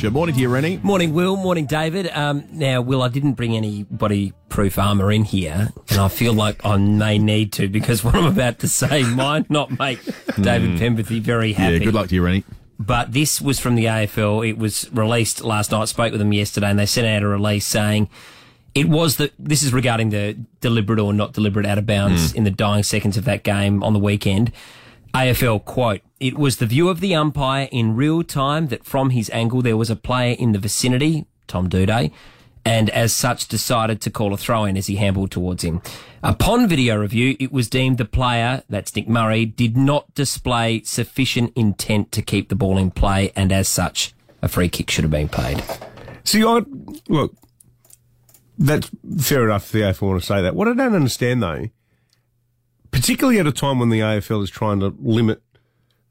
Good morning to you, Rennie. Morning, Will. Morning, David. Now, Will, I didn't bring any body-proof armour in here, and I feel like I may need to because what I'm about to say might not make David Pemberthy very happy. Yeah, good luck to you, Rennie. But this was from the AFL. It was released last night. I spoke with them yesterday, and they sent out a release saying it was the. This is regarding the deliberate or not deliberate out of bounds in the dying seconds of that game on the weekend. AFL, quote, "It was the view of the umpire in real time that from his angle there was a player in the vicinity, Tom Duda, and as such decided to call a throw-in as he handballed towards him. Upon video review, it was deemed the player, that's Nick Murray, did not display sufficient intent to keep the ball in play and as such a free kick should have been paid." See, look, that's fair enough for the AFL want to say that. What I don't understand, though, particularly at a time when the AFL is trying to limit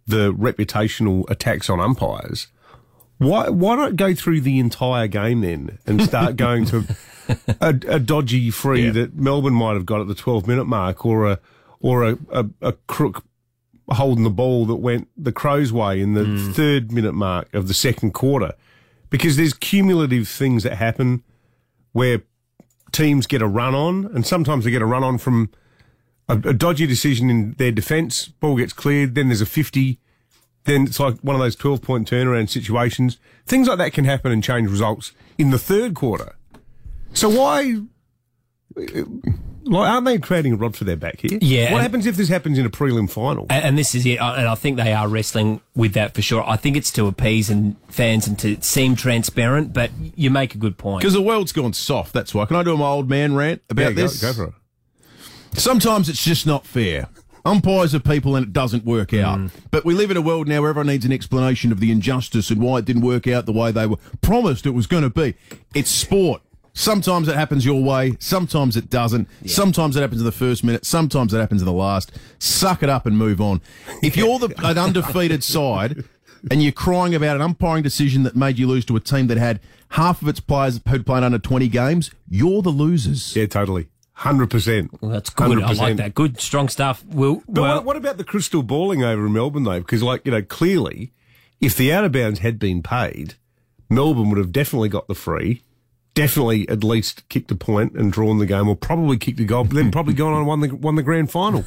the reputational attacks on umpires, why not go through the entire game then and start going to a dodgy free that Melbourne might have got at the 12-minute mark, or a crook holding the ball that went the Crows' way in the 3rd-minute mark of the second quarter? Because there's cumulative things that happen where teams get a run-on, and sometimes they get a run-on from a dodgy decision in their defence, ball gets cleared, then there's a 50, then it's like one of those 12-point turnaround situations. Things like that can happen and change results in the third quarter. So why, aren't they creating a rod for their back here? Yeah. What happens if this happens in a prelim final? And this is it, and I think they are wrestling with that for sure. I think it's to appease fans and to seem transparent, but you make a good point. Because the world's gone soft, that's why. Can I do my old man rant about this? Go for it. Sometimes it's just not fair. Umpires are people and it doesn't work out. But we live in a world now where everyone needs an explanation of the injustice and why it didn't work out the way they were promised it was going to be. It's sport. Sometimes it happens your way. Sometimes it doesn't. Yeah. Sometimes it happens in the first minute. Sometimes it happens in the last. Suck it up and move on. If you're an undefeated side and you're crying about an umpiring decision that made you lose to a team that had half of its players who'd played under 20 games, you're the losers. Yeah, totally. 100%. Well, that's good. 100%. I like that. Good, strong stuff. But what about the crystal balling over in Melbourne, though? Because, clearly, if the out of bounds had been paid, Melbourne would have definitely got the free, definitely at least kicked a point and drawn the game, or probably kicked a goal, but then probably gone on and won the grand final.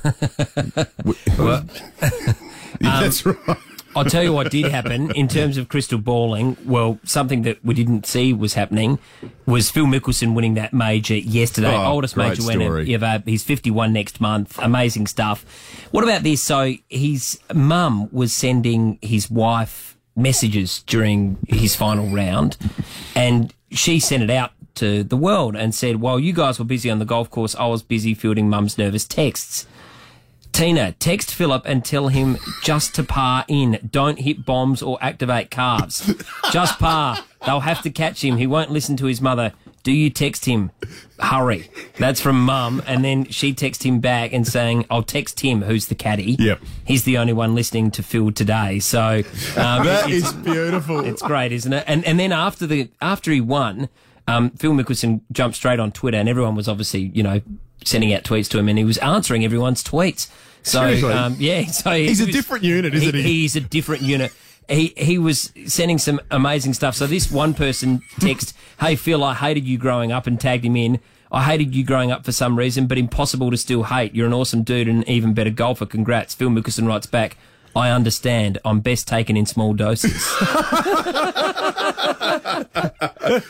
That's right. I'll tell you what did happen in terms of crystal balling. Well, something that we didn't see was happening was Phil Mickelson winning that major yesterday. Oldest major winner ever. He's 51 next month. Amazing stuff. What about this? So his mum was sending his wife messages during his final round, and she sent it out to the world and said, "While you guys were busy on the golf course, I was busy fielding mum's nervous texts. Tina, text Philip and tell him just to par in. Don't hit bombs or activate calves. Just par. They'll have to catch him. He won't listen to his mother. Do you text him? Hurry." That's from Mum. And then she texted him back and saying, "I'll text Tim, who's the caddy. Yep. He's the only one listening to Phil today." So that is beautiful. It's great, isn't it? And then after he won, Phil Mickelson jumped straight on Twitter, and everyone was obviously, sending out tweets to him, and he was answering everyone's tweets. So, he's a different unit, isn't he? He's a different unit. He was sending some amazing stuff. So this one person texted, "Hey, Phil, I hated you growing up," and tagged him in. "I hated you growing up for some reason, but impossible to still hate. You're an awesome dude and an even better golfer. Congrats." Phil Mickelson writes back, "I understand. I'm best taken in small doses."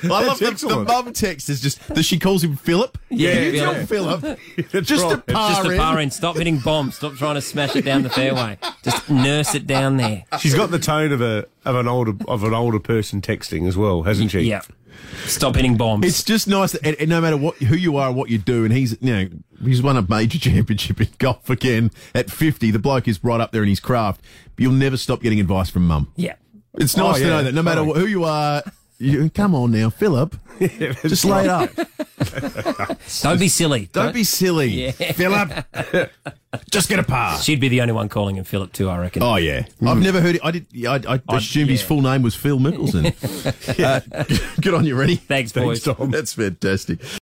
I love the mum text is just that she calls him Philip. Yeah, you tell Philip. Just a par in. Stop hitting bombs. Stop trying to smash it down the fairway. Just nurse it down there. She's got the tone of an older person texting as well, hasn't she? Yeah. Stop hitting bombs. It's just nice that and no matter who you are and what you do, and he's won a major championship in golf again at 50. The bloke is right up there in his craft. But you'll never stop getting advice from Mum. Yeah. It's nice to know that no matter who you are, come on now, Philip. Yeah, just lay up. Don't be silly. Don't be silly, Philip. Just get a par. She'd be the only one calling him Philip too, I reckon. Oh yeah, I've never heard it. I assumed his full name was Phil Mickelson. Good on you, Rennie. Thanks, boys. Tom. That's fantastic.